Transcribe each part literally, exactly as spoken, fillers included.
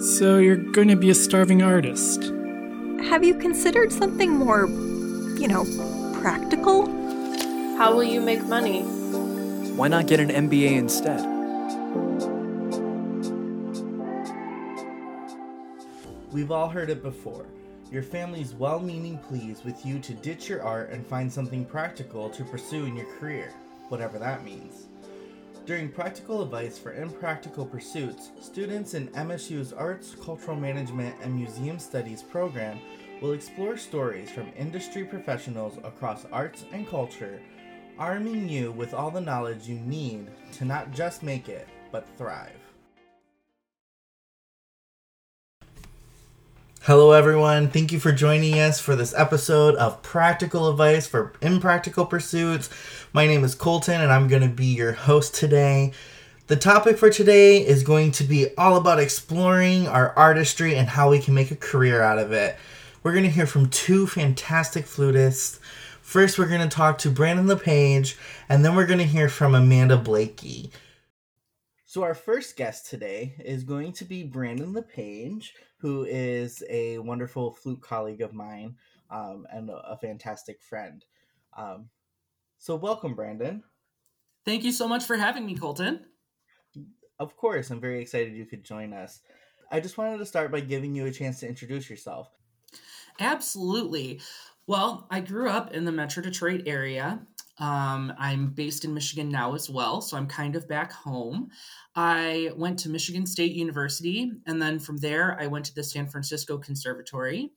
So you're going to be a starving artist. Have you considered something more, you know, practical? How will you make money? Why not get an M B A instead? We've all heard it before. Your family's well-meaning pleas with you to ditch your art and find something practical to pursue in your career, whatever that means. During Practical Advice for Impractical Pursuits, students in M S U's Arts, Cultural Management, and Museum Studies program will explore stories from industry professionals across arts and culture, arming you with all the knowledge you need to not just make it, but thrive. Hello everyone, thank you for joining us for this episode of Practical Advice for Impractical Pursuits. My name is Colton and I'm going to be your host today. The topic for today is going to be all about exploring our artistry and how we can make a career out of it. We're going to hear from two fantastic flutists. First we're going to talk to Brandon LePage and then we're going to hear from Amanda Blakey. So our first guest today is going to be Brandon LePage, who is a wonderful flute colleague of mine um, and a, a fantastic friend. Um, so welcome, Brandon. Thank you so much for having me, Colton. Of course, I'm very excited you could join us. I just wanted to start by giving you a chance to introduce yourself. Absolutely. Well, I grew up in the Metro Detroit area. Um, I'm based in Michigan now as well, so I'm kind of back home. I went to Michigan State University, and then from there, I went to the San Francisco Conservatory.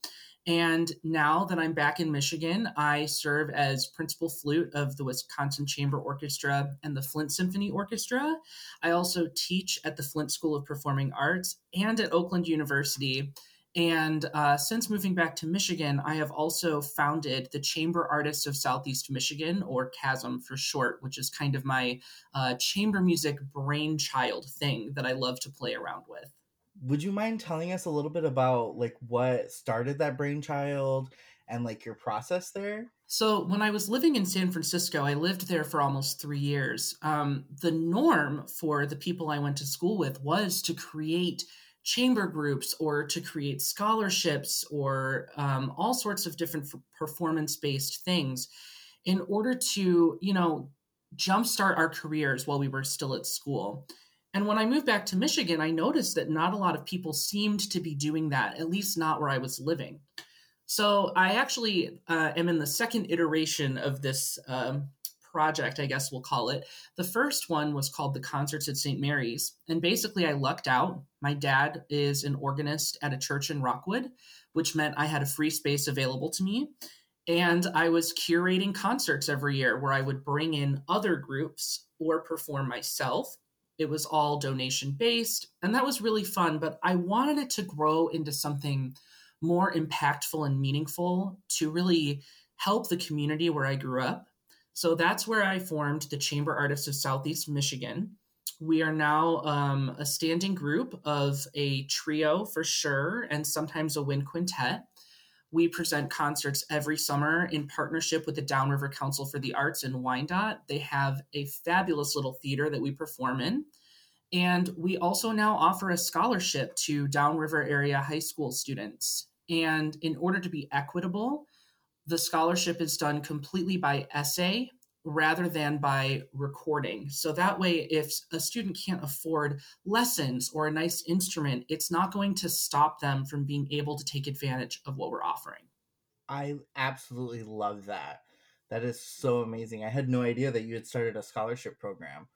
And now that I'm back in Michigan, I serve as principal flute of the Wisconsin Chamber Orchestra and the Flint Symphony Orchestra. I also teach at the Flint School of Performing Arts and at Oakland University. And uh, since moving back to Michigan, I have also founded the Chamber Artists of Southeast Michigan, or C A S M for short, which is kind of my uh, chamber music brainchild thing that I love to play around with. Would you mind telling us a little bit about like what started that brainchild and like your process there? So when I was living in San Francisco, I lived there for almost three years. Um, the norm for the people I went to school with was to create chamber groups or to create scholarships or um, all sorts of different f- performance-based things in order to, you know, jumpstart our careers while we were still at school. And when I moved back to Michigan, I noticed that not a lot of people seemed to be doing that, at least not where I was living. So I actually uh, am in the second iteration of this um project, I guess we'll call it. The first one was called the Concerts at Saint Mary's. And basically I lucked out. My dad is an organist at a church in Rockwood, which meant I had a free space available to me. And I was curating concerts every year where I would bring in other groups or perform myself. It was all donation based. And that was really fun, but I wanted it to grow into something more impactful and meaningful to really help the community where I grew up. So that's where I formed the Chamber Artists of Southeast Michigan. We are now um, a standing group of a trio for sure, and sometimes a wind quintet. We present concerts every summer in partnership with the Downriver Council for the Arts in Wyandotte. They have a fabulous little theater that we perform in. And we also now offer a scholarship to Downriver area high school students. And in order to be equitable, the scholarship is done completely by essay rather than by recording. So that way, if a student can't afford lessons or a nice instrument, it's not going to stop them from being able to take advantage of what we're offering. I absolutely love that. That is so amazing. I had no idea that you had started a scholarship program.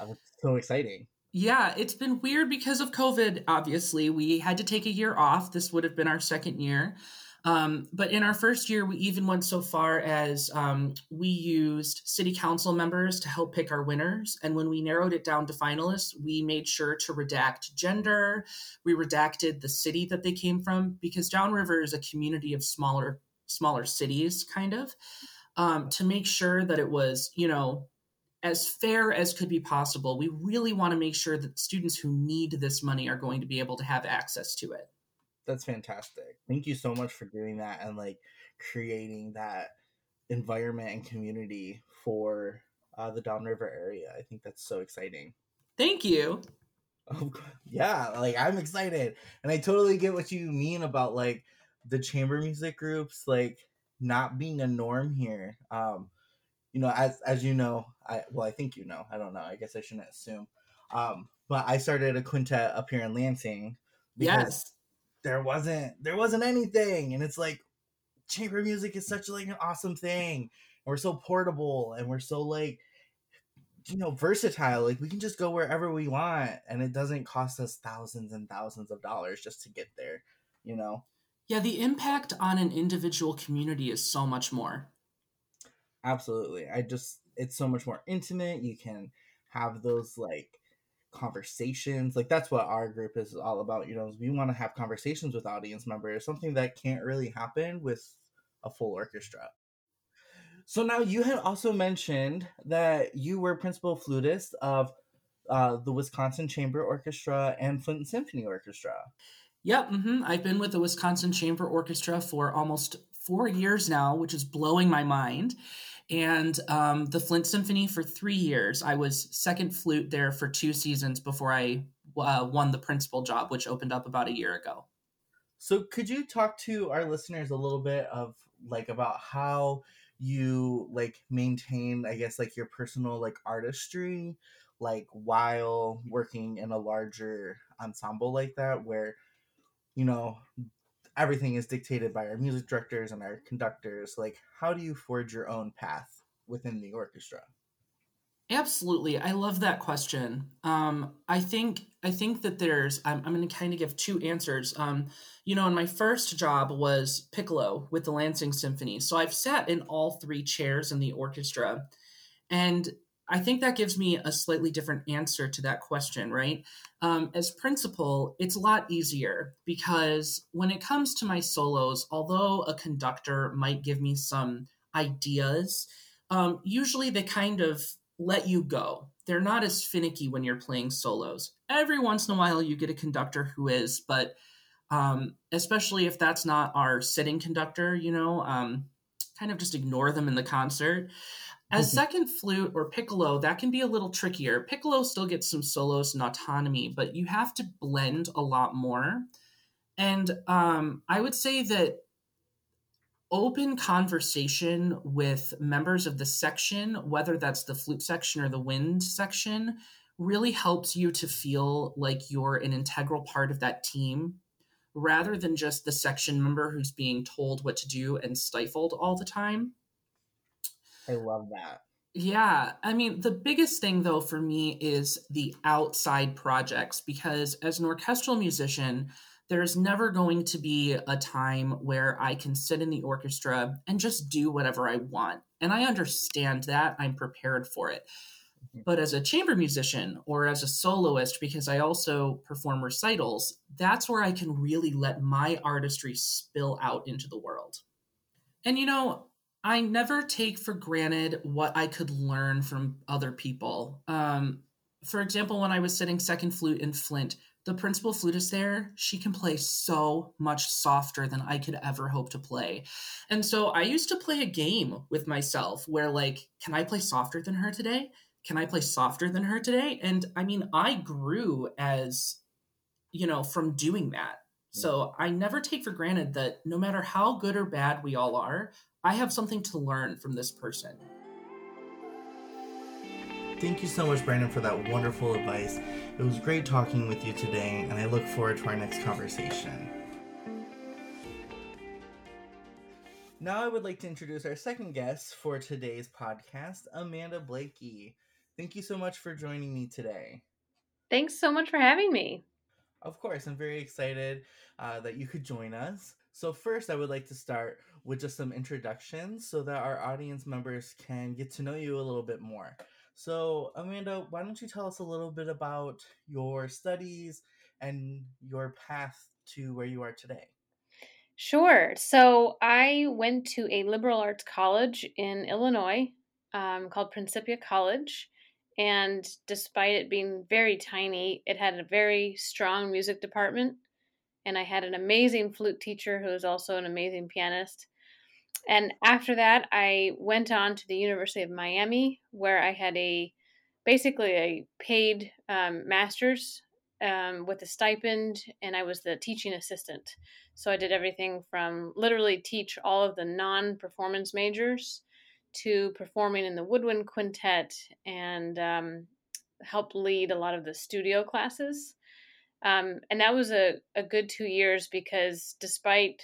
Uh, it's so exciting. Yeah, it's been weird because of COVID, obviously. We had to take a year off. This would have been our second year. Um, but in our first year, we even went so far as um, we used city council members to help pick our winners. And when we narrowed it down to finalists, we made sure to redact gender. We redacted the city that they came from, because Downriver is a community of smaller, smaller cities, kind of, um, to make sure that it was, you know, as fair as could be possible. We really want to make sure that students who need this money are going to be able to have access to it. That's fantastic. Thank you so much for doing that and like creating that environment and community for uh, the Downriver area. I think that's so exciting. Thank you. Yeah, like I'm excited. And I totally get what you mean about like the chamber music groups, like not being a norm here. Um, you know, as, as you know, I, well, I think, you know, I don't know. I guess I shouldn't assume. Um, but I started a quintet up here in Lansing because yes. there wasn't, there wasn't anything. And it's like, chamber music is such like an awesome thing. And we're so portable and we're so like, you know, versatile. Like we can just go wherever we want and it doesn't cost us thousands and thousands of dollars just to get there, you know? Yeah, the impact on an individual community is so much more. Absolutely. I just, it's so much more intimate. You can have those like conversations. Like that's what our group is all about. You know, we want to have conversations with audience members, something that can't really happen with a full orchestra. So now you had also mentioned that you were principal flutist of uh, the Wisconsin Chamber Orchestra and Flint Symphony Orchestra. Yep. Mm-hmm. I've been with the Wisconsin Chamber Orchestra for almost four years now, which is blowing my mind. And um, the Flint Symphony for three years. I was second flute there for two seasons before I uh, won the principal job, which opened up about a year ago. So could you talk to our listeners a little bit of like about how you like maintain, I guess, like your personal like artistry, like while working in a larger ensemble like that, where, you know, everything is dictated by our music directors and our conductors. Like, how do you forge your own path within the orchestra? Absolutely. I love that question. Um, I think I think that there's, I'm, I'm going to kind of give two answers. Um, you know, and my first job was piccolo with the Lansing Symphony. So I've sat in all three chairs in the orchestra. And I think that gives me a slightly different answer to that question, right? Um, as principal, it's a lot easier because when it comes to my solos, although a conductor might give me some ideas, um, usually they kind of let you go. They're not as finicky when you're playing solos. Every once in a while, you get a conductor who is, but um, especially if that's not our sitting conductor, you know, um, kind of just ignore them in the concert. As second flute or piccolo, that can be a little trickier. Piccolo still gets some solos and autonomy, but you have to blend a lot more. And um, I would say that open conversation with members of the section, whether that's the flute section or the wind section, really helps you to feel like you're an integral part of that team, rather than just the section member who's being told what to do and stifled all the time. I love that. Yeah. I mean, the biggest thing though for me is the outside projects, because as an orchestral musician, there's never going to be a time where I can sit in the orchestra and just do whatever I want. And I understand that. I'm prepared for it. Mm-hmm. But as a chamber musician or as a soloist, because I also perform recitals, that's where I can really let my artistry spill out into the world. And you know, I never take for granted what I could learn from other people. Um, for example, when I was sitting second flute in Flint, the principal flutist there, she can play so much softer than I could ever hope to play. And so I used to play a game with myself where like, can I play softer than her today? Can I play softer than her today? And I mean, I grew as, you know, from doing that. So I never take for granted that no matter how good or bad we all are, I have something to learn from this person. Thank you so much, Brandon, for that wonderful advice. It was great talking with you today, and I look forward to our next conversation. Now I would like to introduce our second guest for today's podcast, Amanda Blakey. Thank you so much for joining me today. Thanks so much for having me. Of course, I'm very excited uh, that you could join us. So first, I would like to start with just some introductions so that our audience members can get to know you a little bit more. So Amanda, why don't you tell us a little bit about your studies and your path to where you are today? Sure. So I went to a liberal arts college in Illinois um, called Principia College. And despite it being very tiny, it had a very strong music department. And I had an amazing flute teacher who was also an amazing pianist. And after that, I went on to the University of Miami, where I had a basically a paid um, master's um, with a stipend, and I was the teaching assistant. So I did everything from literally teach all of the non-performance majors to performing in the woodwind quintet and um, helped lead a lot of the studio classes. Um, and that was a, a good two years because despite,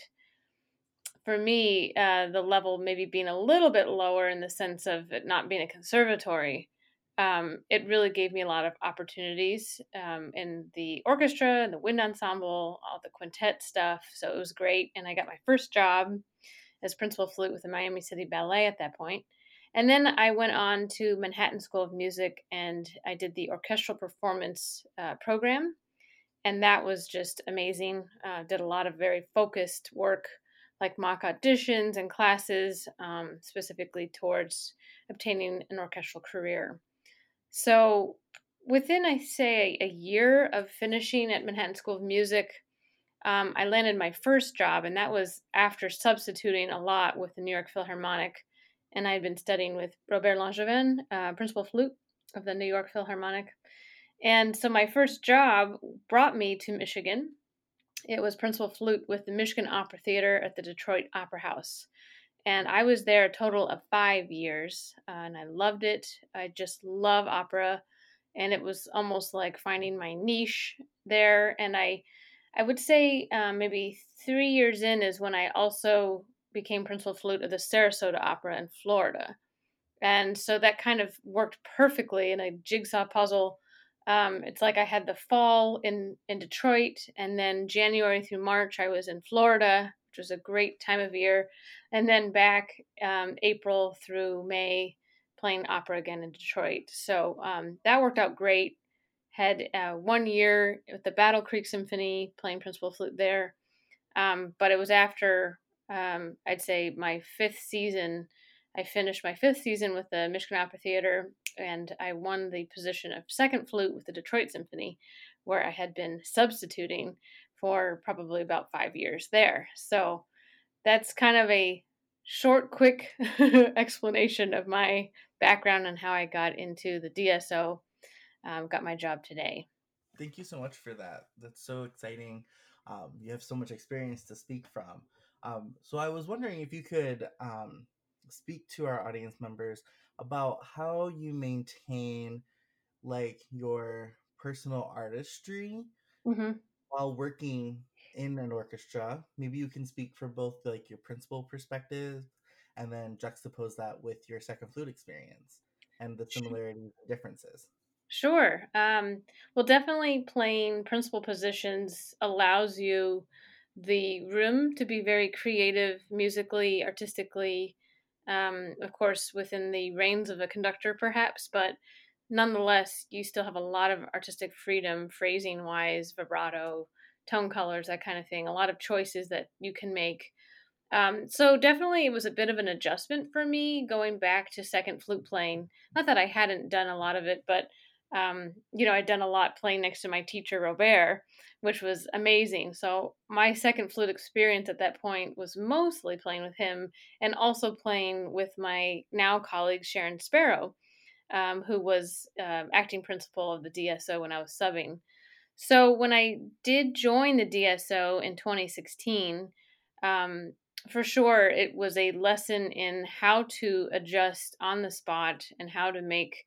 for me, uh, the level maybe being a little bit lower in the sense of it not being a conservatory, um, it really gave me a lot of opportunities um, in the orchestra and the wind ensemble, all the quintet stuff. So it was great. And I got my first job as principal flute with the Miami City Ballet at that point. And then I went on to Manhattan School of Music and I did the orchestral performance uh, program. And that was just amazing. Uh, did a lot of very focused work, like mock auditions and classes, um, specifically towards obtaining an orchestral career. So within, I say, a year of finishing at Manhattan School of Music, um, I landed my first job, and that was after substituting a lot with the New York Philharmonic. And I had been studying with Robert Langevin, uh, principal flute of the New York Philharmonic. And so my first job brought me to Michigan. It was principal flute with the Michigan Opera Theater at the Detroit Opera House. And I was there a total of five years, uh, and I loved it. I just love opera, and it was almost like finding my niche there. And I I would say uh, maybe three years in is when I also became principal flute of the Sarasota Opera in Florida. And so that kind of worked perfectly in a jigsaw puzzle. Um, it's like I had the fall in, in Detroit, and then January through March, I was in Florida, which was a great time of year, and then back um, April through May, playing opera again in Detroit. So um, that worked out great. Had uh, one year with the Battle Creek Symphony, playing principal flute there, um, but it was after, um, I'd say, my fifth season. I finished my fifth season with the Michigan Opera Theater, and I won the position of second flute with the Detroit Symphony, where I had been substituting for probably about five years there. So that's kind of a short, quick explanation of my background and how I got into the D S O, um, got my job today. Thank you so much for that. That's so exciting. Um, you have so much experience to speak from. Um, so I was wondering if you could... Um, speak to our audience members about how you maintain like your personal artistry mm-hmm. while working in an orchestra. Maybe you can speak for both like your principal perspective and then juxtapose that with your second flute experience and the similarities and differences. Sure. Um, well, definitely playing principal positions allows you the room to be very creative musically, artistically, Um, of course, within the reins of a conductor, perhaps, but nonetheless, you still have a lot of artistic freedom, phrasing-wise, vibrato, tone colors, that kind of thing, a lot of choices that you can make. Um, so definitely it was a bit of an adjustment for me going back to second flute playing. Not that I hadn't done a lot of it, but, um, you know, I'd done a lot playing next to my teacher, Robert, which was amazing. So my second flute experience at that point was mostly playing with him and also playing with my now colleague, Sharon Sparrow, um, who was uh, acting principal of the D S O when I was subbing. So when I did join the D S O in twenty sixteen, um, for sure, it was a lesson in how to adjust on the spot and how to make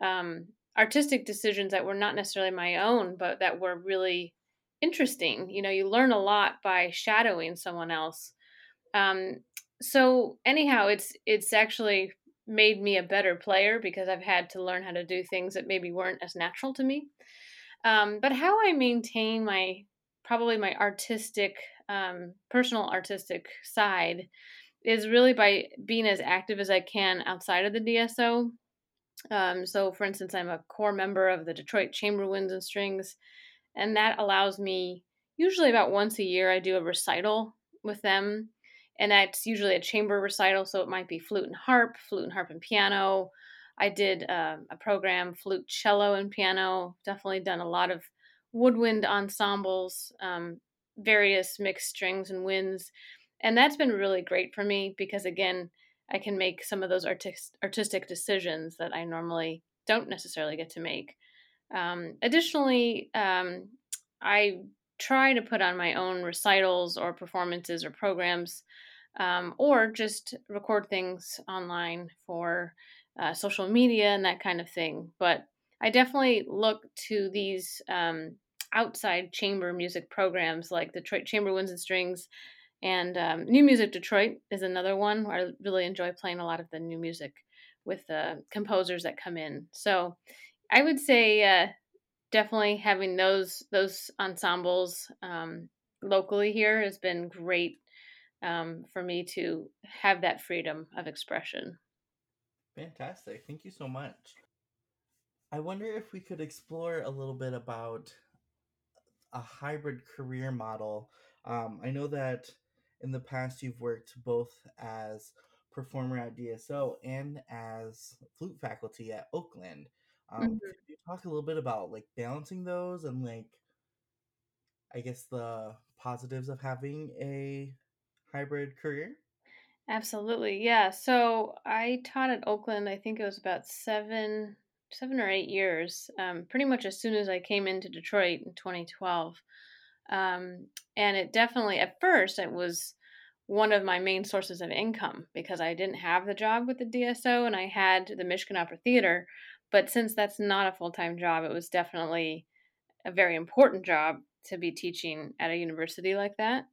um, artistic decisions that were not necessarily my own, but that were really interesting. You know, you learn a lot by shadowing someone else. Um, so anyhow, it's it's actually made me a better player because I've had to learn how to do things that maybe weren't as natural to me. Um, but how I maintain my, probably my artistic, um, personal artistic side is really by being as active as I can outside of the D S O. Um, so for instance, I'm a core member of the Detroit Chamber Winds and Strings, and that allows me, usually about once a year, I do a recital with them. And that's usually a chamber recital, so it might be flute and harp, flute and harp and piano. I did uh, a program, flute, cello, and piano. Definitely done a lot of woodwind ensembles, um, various mixed strings and winds. And that's been really great for me because, again, I can make some of those artistic artistic decisions that I normally don't necessarily get to make. Um, additionally, um, I try to put on my own recitals or performances or programs, um, or just record things online for uh, social media and that kind of thing. But I definitely look to these um, outside chamber music programs like Detroit Chamber Winds and Strings, and um, New Music Detroit is another one where I really enjoy playing a lot of the new music with the composers that come in. So I would say uh, definitely having those those ensembles um, locally here has been great um, for me to have that freedom of expression. Fantastic. Thank you so much. I wonder if we could explore a little bit about a hybrid career model. Um, I know that in the past you've worked both as performer at D S O and as flute faculty at Oakland. Um, mm-hmm. Could you talk a little bit about like balancing those and like, I guess the positives of having a hybrid career? Absolutely. Yeah. So I taught at Oakland, I think it was about seven, seven or eight years, um, pretty much as soon as I came into Detroit in twenty twelve. Um, and it definitely, at first, it was one of my main sources of income because I didn't have the job with the D S O and I had the Michigan Opera Theater. But since that's not a full-time job, it was definitely a very important job to be teaching at a university like that.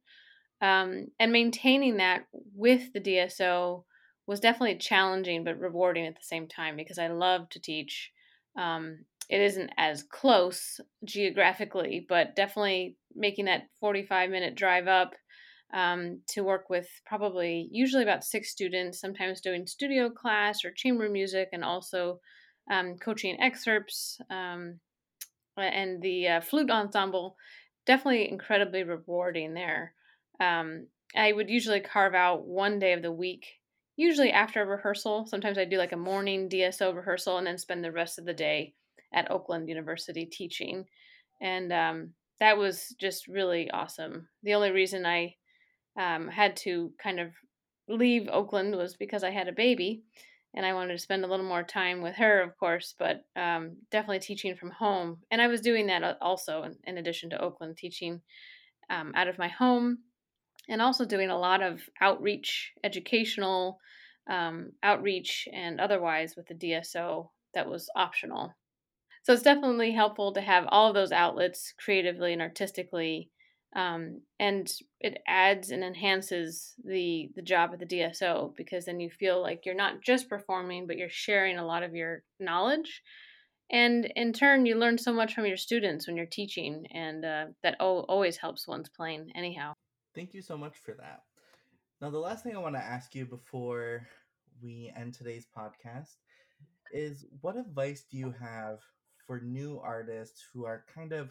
Um, and maintaining that with the D S O was definitely challenging but rewarding at the same time because I love to teach. Um, it isn't as close geographically, but definitely making that forty-five minute drive up um, to work with probably usually about six students, sometimes doing studio class or chamber music, and also um, coaching excerpts um, and the uh, flute ensemble. Definitely incredibly rewarding there. Um, I would usually carve out one day of the week, usually after a rehearsal. Sometimes I do like a morning D S O rehearsal and then spend the rest of the day at Oakland University teaching. And um, that was just really awesome. The only reason I um, had to kind of leave Oakland was because I had a baby and I wanted to spend a little more time with her, of course, but um, definitely teaching from home. And I was doing that also in, in addition to Oakland, teaching um, out of my home, and also doing a lot of outreach, educational um, outreach and otherwise with the D S O that was optional. So it's definitely helpful to have all of those outlets creatively and artistically, um, and it adds and enhances the the job at the D S O because then you feel like you're not just performing, but you're sharing a lot of your knowledge. And in turn, you learn so much from your students when you're teaching, and uh, that o- always helps one's playing anyhow. Thank you so much for that. Now, the last thing I want to ask you before we end today's podcast is what advice do you have for new artists who are kind of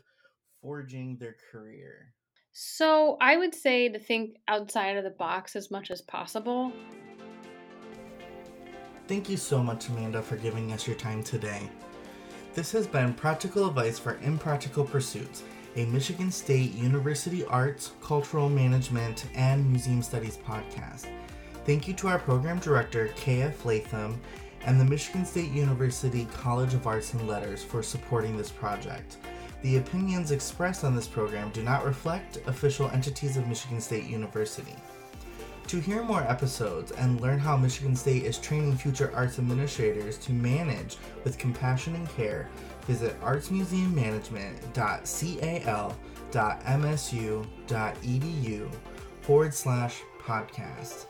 forging their career? So I would say to think outside of the box as much as possible. Thank you so much, Amanda, for giving us your time today. This has been Practical Advice for Impractical Pursuits, a Michigan State University Arts, Cultural Management, and Museum Studies podcast. Thank you to our program director, K F Latham, and the Michigan State University College of Arts and Letters for supporting this project. The opinions expressed on this program do not reflect official entities of Michigan State University. To hear more episodes and learn how Michigan State is training future arts administrators to manage with compassion and care, visit arts museum management dot cal dot m s u dot e d u forward slash podcast.